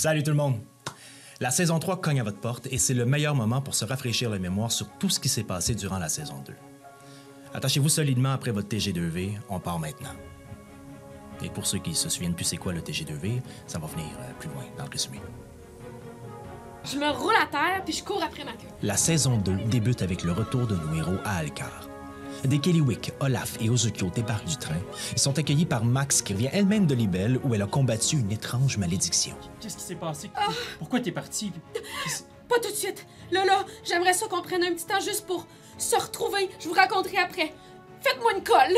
Salut tout le monde! La saison 3 cogne à votre porte et c'est le meilleur moment pour se rafraîchir la mémoire sur tout ce qui s'est passé durant la saison 2. Attachez-vous solidement après votre TG2V, on part maintenant. Et pour ceux qui se souviennent plus c'est quoi le TG2V, ça va venir plus loin dans le résumé. Je me roule à terre puis je cours après ma queue. La saison 2 débute avec le retour de nos héros à Alcar. Des Kellywick, Olaf et Ozukio débarquent du train. Ils sont accueillis par Max qui revient elle-même de Libelle où elle a combattu une étrange malédiction. Qu'est-ce qui s'est passé? Oh. Pourquoi t'es partie? Pas tout de suite. Là, j'aimerais ça qu'on prenne un petit temps juste pour se retrouver. Je vous raconterai après. Faites-moi une colle.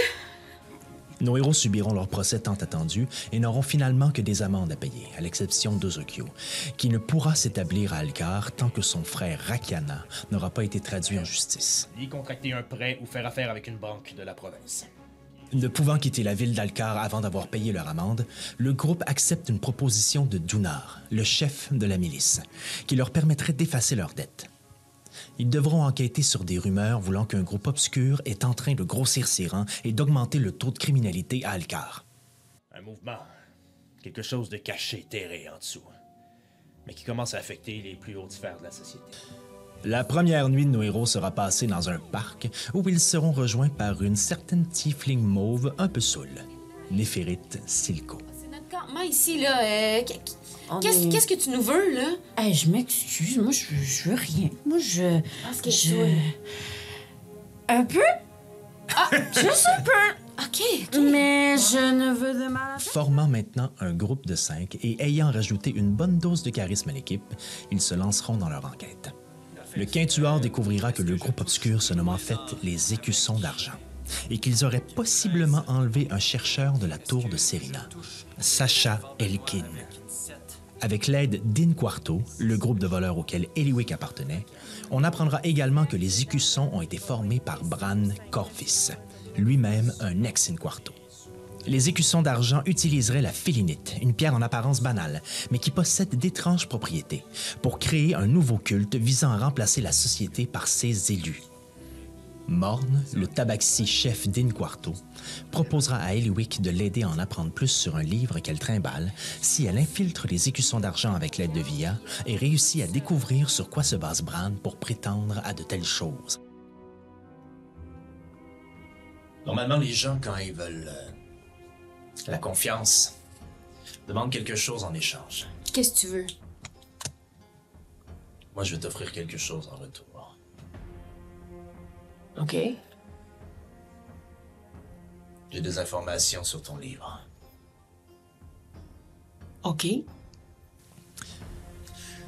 Nos héros subiront leur procès tant attendu et n'auront finalement que des amendes à payer, à l'exception d'Ozokyo, qui ne pourra s'établir à Alcar tant que son frère Rakiana n'aura pas été traduit en justice. Ni contracter un prêt ou faire affaire avec une banque de la province. Ne pouvant quitter la ville d'Alcar avant d'avoir payé leur amende, le groupe accepte une proposition de Dounar, le chef de la milice, qui leur permettrait d'effacer leurs dettes. Ils devront enquêter sur des rumeurs voulant qu'un groupe obscur est en train de grossir ses rangs et d'augmenter le taux de criminalité à Alcar. Un mouvement, quelque chose de caché, terré en dessous, mais qui commence à affecter les plus hautes sphères de la société. La première nuit de nos héros sera passée dans un parc où ils seront rejoints par une certaine tiefling mauve un peu saoule, Néphérite Silco. C'est notre campement ici, là. Qu'est-ce que tu nous veux, là? Hey, je m'excuse, moi, je veux rien. Moi, Un peu? Ah, juste un peu! OK. Mais je ne veux de mal à faire. Formant maintenant un groupe de 5 et ayant rajouté une bonne dose de charisme à l'équipe, ils se lanceront dans leur enquête. Le quintuor découvrira que le groupe obscur se nomme en fait les Écussons d'Argent et qu'ils auraient possiblement enlevé un chercheur de la tour de Serena, Sacha Elkin. Avec l'aide d'Inquarto, le groupe de voleurs auquel Kellywick appartenait, on apprendra également que les Écussons ont été formés par Bran Corvis, lui-même un ex-Inquarto. Les Écussons d'Argent utiliseraient la félinite, une pierre en apparence banale, mais qui possède d'étranges propriétés, pour créer un nouveau culte visant à remplacer la société par ses élus. Morne, le tabaxi chef d'Inquarto, proposera à Kellywick de l'aider à en apprendre plus sur un livre qu'elle trimballe si elle infiltre les Écussons d'Argent avec l'aide de Via et réussit à découvrir sur quoi se base Bran pour prétendre à de telles choses. Normalement, les gens, quand ils veulent la confiance, demandent quelque chose en échange. Qu'est-ce que tu veux? Moi, je vais t'offrir quelque chose en retour. OK. J'ai des informations sur ton livre. OK.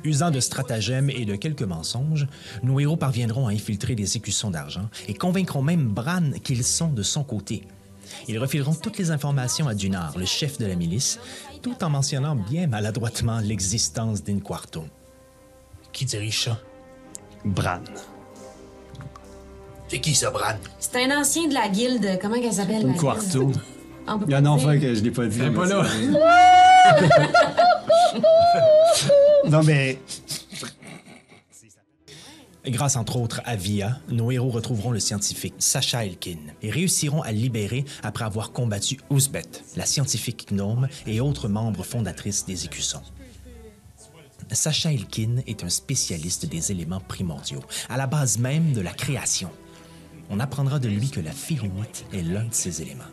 Usant de stratagèmes et de quelques mensonges, nos héros parviendront à infiltrer les Écussons d'Argent et convaincront même Bran qu'ils sont de son côté. Ils refileront toutes les informations à Dounar, le chef de la milice, tout en mentionnant bien maladroitement l'existence d'Inquarto. Qui dirige ça? Bran. C'est qui, ça, Bran? C'est un ancien de la guilde. Comment qu'elle s'appelle? Inquarto. Il y en a enfin que je l'ai pas vu. Pas là. Non, mais... Grâce, entre autres, à Via, nos héros retrouveront le scientifique Sacha Elkin et réussiront à le libérer après avoir combattu Ouzbeth, la scientifique gnome et autres membres fondatrices des Écussons. Sacha Elkin est un spécialiste des éléments primordiaux, à la base même de la création. On apprendra de lui que la félinite est l'un de ses éléments.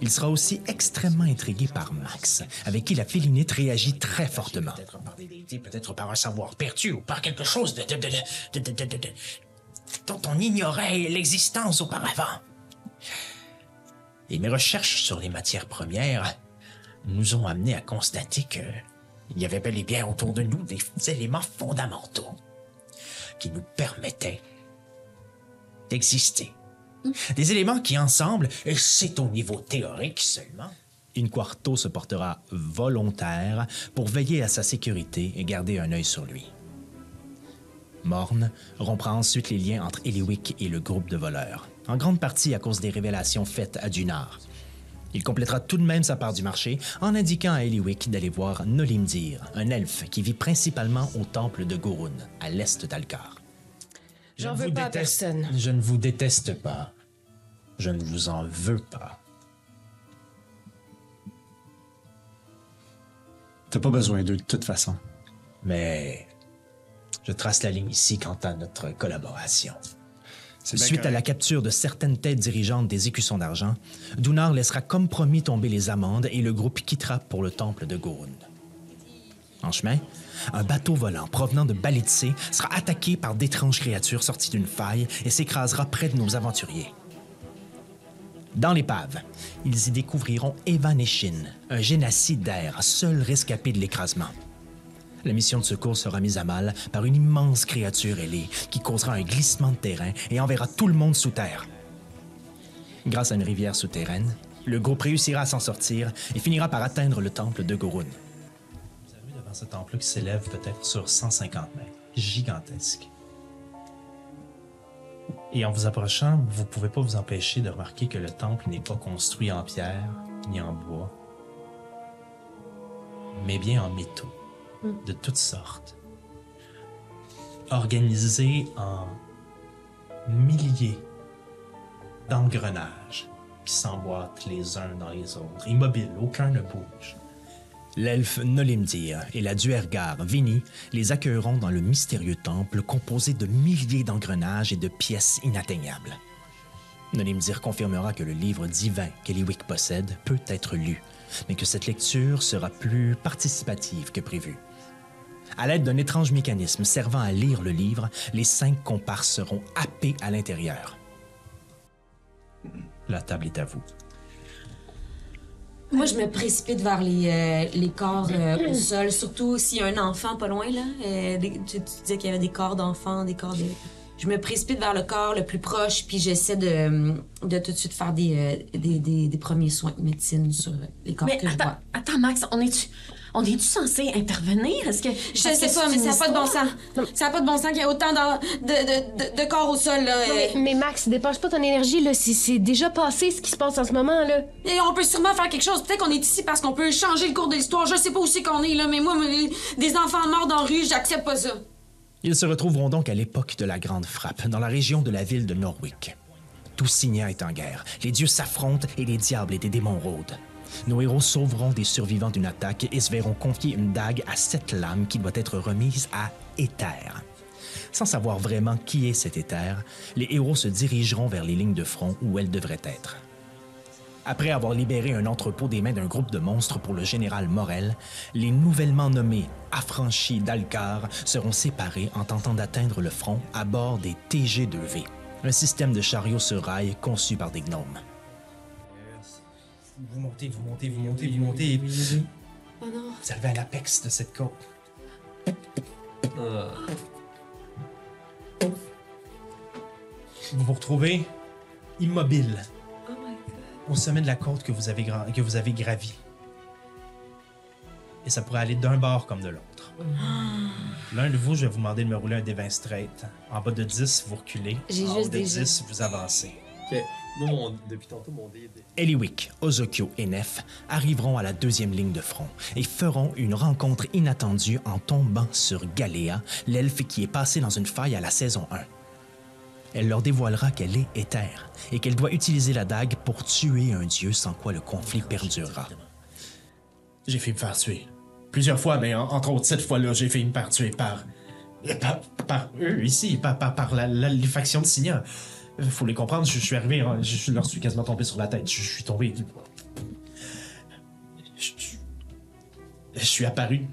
Il sera aussi extrêmement intrigué par Max, avec qui la félinite réagit très fortement. Peut-être par des déités, peut-être par un savoir perdu ou par quelque chose dont on ignorait l'existence auparavant. Et mes recherches sur les matières premières nous ont amenés à constater qu'il y avait bel et bien autour de nous des éléments fondamentaux qui nous permettaient d'exister. Des éléments qui, ensemble, c'est au niveau théorique seulement. Inquarto se portera volontaire pour veiller à sa sécurité et garder un œil sur lui. Morne rompra ensuite les liens entre Kellywick et le groupe de voleurs, en grande partie à cause des révélations faites à Dounar. Il complétera tout de même sa part du marché en indiquant à Kellywick d'aller voir Nolimdir, un elfe qui vit principalement au temple de Gorun, à l'est d'Alcar. J'en veux pas à personne. Je ne vous déteste pas. Je ne vous en veux pas. T'as pas besoin d'eux de toute façon. Mais je trace la ligne ici quant à notre collaboration. Suite à la capture de certaines têtes dirigeantes des écussons d'argent, Dounar laissera comme promis tomber les amendes et le groupe quittera pour le temple de Gorun. En chemin, un bateau volant provenant de Balitse sera attaqué par d'étranges créatures sorties d'une faille et s'écrasera près de nos aventuriers. Dans l'épave, ils y découvriront Evan Eshin, un génacidaire, seul rescapé de l'écrasement. La mission de secours sera mise à mal par une immense créature ailée qui causera un glissement de terrain et enverra tout le monde sous terre. Grâce à une rivière souterraine, le groupe réussira à s'en sortir et finira par atteindre le temple de Gorun. Vous arrivez devant ce temple qui s'élève peut-être sur 150 mètres, gigantesque. Et en vous approchant, vous ne pouvez pas vous empêcher de remarquer que le temple n'est pas construit en pierre ni en bois, mais bien en métaux de toutes sortes, organisés en milliers d'engrenages qui s'emboîtent les uns dans les autres, immobiles, aucun ne bouge. L'elfe Nolimdir et la duergare Vini les accueilleront dans le mystérieux temple composé de milliers d'engrenages et de pièces inatteignables. Nolimdir confirmera que le livre divin qu'Kellywick possède peut être lu, mais que cette lecture sera plus participative que prévu. À l'aide d'un étrange mécanisme servant à lire le livre, les 5 comparses seront happés à l'intérieur. La table est à vous. Moi, je me précipite vers les corps au sol, surtout s'il y a un enfant pas loin, là. Tu disais qu'il y avait des corps d'enfants, des corps de... Je me précipite vers le corps le plus proche, puis j'essaie de tout de suite faire des premiers soins de médecine sur les corps que je vois. Attends, Max, on est-tu censé intervenir? Est-ce que... Je sais pas, mais ça n'a pas de bon sens. Non. Ça n'a pas de bon sens qu'il y ait autant de corps au sol, là. Non, mais Max, dépense pas ton énergie, là. C'est déjà passé, ce qui se passe en ce moment, là. Et on peut sûrement faire quelque chose. Peut-être qu'on est ici parce qu'on peut changer le cours de l'histoire. Je sais pas où c'est qu'on est, là, mais moi, des enfants morts dans la rue, j'accepte pas ça. Ils se retrouveront donc à l'époque de la Grande Frappe, dans la région de la ville de Norwick. Tout Signia est en guerre, les dieux s'affrontent et les diables et des démons rôdent. Nos héros sauveront des survivants d'une attaque et se verront confier une dague à 7 lames qui doit être remise à Éther. Sans savoir vraiment qui est cet Éther, les héros se dirigeront vers les lignes de front où elles devraient être. Après avoir libéré un entrepôt des mains d'un groupe de monstres pour le général Morel, les nouvellement nommés affranchis d'Alcar seront séparés en tentant d'atteindre le front à bord des TG2V, un système de chariots sur rail conçu par des gnomes. Vous montez, vous montez, vous montez, vous montez. Oh non. Vous arrivez à l'apex de cette côte. Vous vous retrouvez immobile. Au sommet de la côte que vous avez gravi. Et ça pourrait aller d'un bord comme de l'autre. L'un de vous, je vais vous demander de me rouler un D20 straight. En bas de 10, vous reculez. En haut de 10, vous avancez. Okay. Moi, depuis tantôt, mon D... Kellywick, Ozokyo et Nef arriveront à la deuxième ligne de front et feront une rencontre inattendue en tombant sur Galéa, l'elfe qui est passée dans une faille à la saison 1. Elle leur dévoilera qu'elle est Éther et qu'elle doit utiliser la dague pour tuer un dieu, sans quoi le conflit perdurera. J'ai fait me faire tuer. Plusieurs fois, mais entre autres cette fois-là, j'ai fait me faire tuer par eux ici, par les factions de Signia. Faut les comprendre, je suis arrivé, je leur suis quasiment tombé sur la tête. Je suis tombé. Je suis apparu.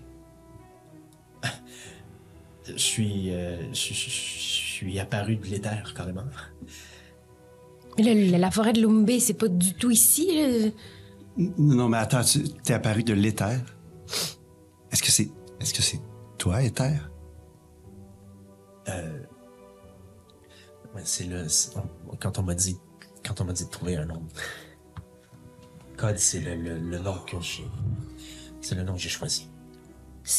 Je suis apparu de l'éther, carrément. La forêt de Lumbé, c'est pas du tout ici, là. Non, mais attends, t'es apparu de l'éther? Est-ce que c'est toi, éther? C'est là... Quand on m'a dit de trouver un nom... Code, c'est le nom que j'ai... C'est le nom que j'ai choisi.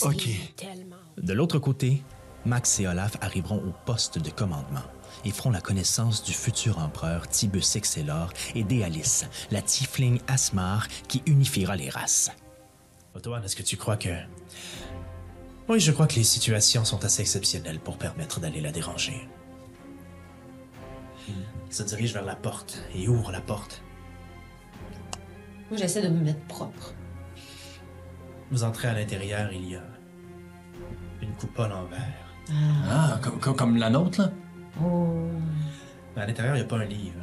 OK. Tellement... De l'autre côté... Max et Olaf arriveront au poste de commandement et feront la connaissance du futur empereur Tibus Excellor et d'Ealis, la tiefling Asmar qui unifiera les races. Otto, est-ce que tu crois que... Oui, je crois que les situations sont assez exceptionnelles pour permettre d'aller la déranger. Il se dirige vers la porte et ouvre la porte. Moi, j'essaie de me mettre propre. Vous entrez à l'intérieur, il y a une coupole en verre. Ah, comme la nôtre, là? Oh. Mais à l'intérieur, il n'y a pas un livre.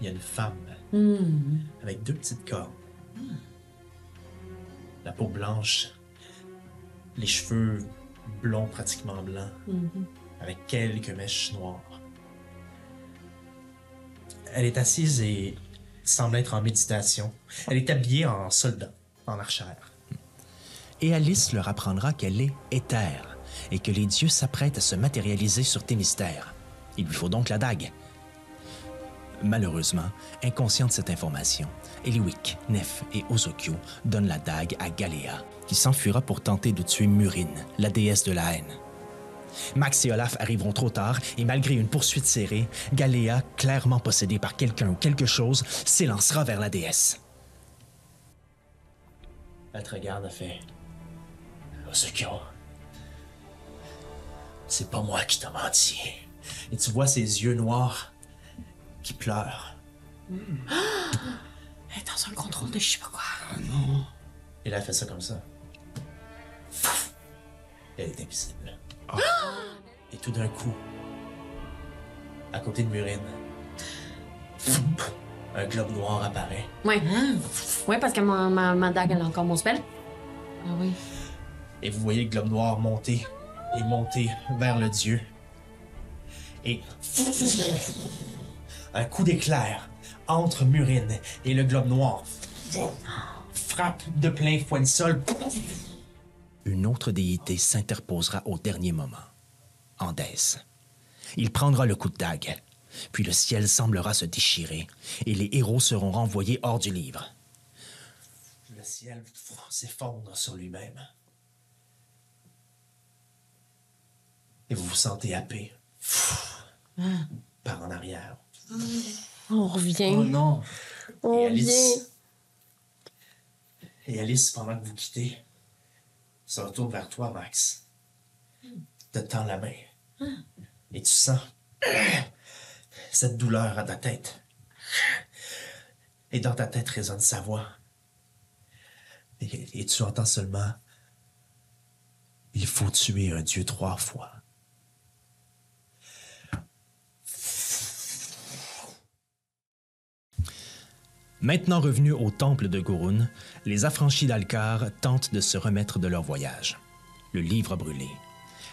Il y a une femme avec deux petites cornes. La peau blanche, les cheveux blonds pratiquement blancs, avec quelques mèches noires. Elle est assise et semble être en méditation. Elle est habillée en soldat, en archère. Et Alice leur apprendra qu'elle est éthère et que les dieux s'apprêtent à se matérialiser sur Témistère. Il lui faut donc la dague. Malheureusement, inconscient de cette information, Kellywick, Nef et Ozokyo donnent la dague à Galéa, qui s'enfuira pour tenter de tuer Murine, la déesse de la haine. Max et Olaf arriveront trop tard et malgré une poursuite serrée, Galéa, clairement possédée par quelqu'un ou quelque chose, s'élancera vers la déesse. Elle te regarde, elle fait « Ozokyo, c'est pas moi qui t'ai menti. » Et tu vois ses yeux noirs qui pleure. Elle est dans un contrôle de je sais pas quoi. Oh non. Et là, elle fait ça comme ça. Elle est invisible. Oh. Et tout d'un coup, à côté de Murine, un globe noir apparaît. Ouais. Ouais, parce que ma dague, elle a encore mon spell. Ah oui. Et vous voyez le globe noir monter et monter vers le dieu. Et... un coup d'éclair entre Murine et le globe noir frappe de plein fouet le sol. Une autre déité s'interposera au dernier moment, Andès. Il prendra le coup de dague, puis le ciel semblera se déchirer et les héros seront renvoyés hors du livre. Le ciel s'effondre sur lui-même. Et vous vous sentez happé par en arrière. On revient. Oh non. Et Alice, pendant que vous quittez, se retourne vers toi, Max. Te tend la main. Et tu sens cette douleur à ta tête. Et dans ta tête résonne sa voix. Et tu entends seulement « Il faut tuer un dieu 3 fois. » Maintenant revenus au temple de Gorun, les affranchis d'Alcar tentent de se remettre de leur voyage. Le livre a brûlé.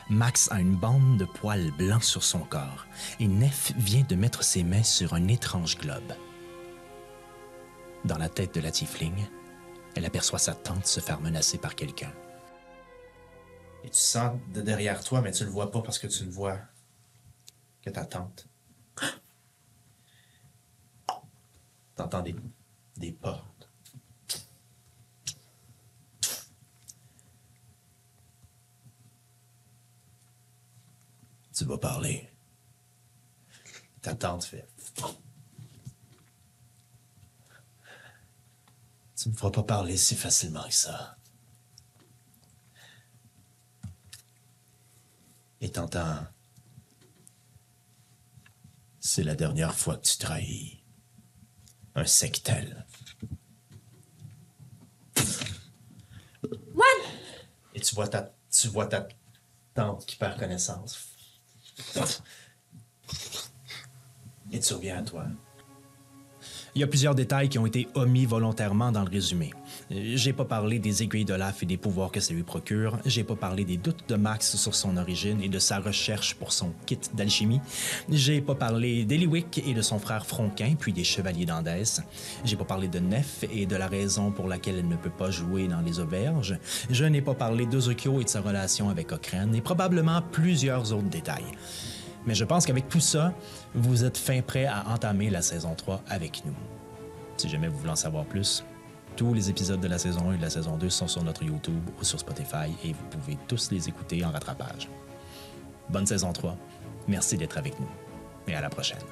Max a une bande de poils blancs sur son corps et Nef vient de mettre ses mains sur un étrange globe. Dans la tête de la tiefling, elle aperçoit sa tante se faire menacer par quelqu'un. Et tu sens de derrière toi, mais tu le vois pas parce que tu ne vois que ta tante. T'entends des pas. Tu vas parler. Ta tante fait. Tu me feras pas parler si facilement que ça. Et t'entends. C'est la dernière fois que tu trahis. Un sectel. What? Et tu vois ta tante qui perd connaissance. Et tu reviens à toi. Il y a plusieurs détails qui ont été omis volontairement dans le résumé. J'ai pas parlé des aiguilles d'Olaf et des pouvoirs que ça lui procure. J'ai pas parlé des doutes de Max sur son origine et de sa recherche pour son kit d'alchimie. J'ai pas parlé d'Eliwick et de son frère Fronquin, puis des chevaliers d'Andès. J'ai pas parlé de Nef et de la raison pour laquelle elle ne peut pas jouer dans les auberges. Je n'ai pas parlé d'Ozukio et de sa relation avec Okren et probablement plusieurs autres détails. Mais je pense qu'avec tout ça, vous êtes fin prêt à entamer la saison 3 avec nous. Si jamais vous voulez en savoir plus, tous les épisodes de la saison 1 et de la saison 2 sont sur notre YouTube ou sur Spotify et vous pouvez tous les écouter en rattrapage. Bonne saison 3, merci d'être avec nous et à la prochaine.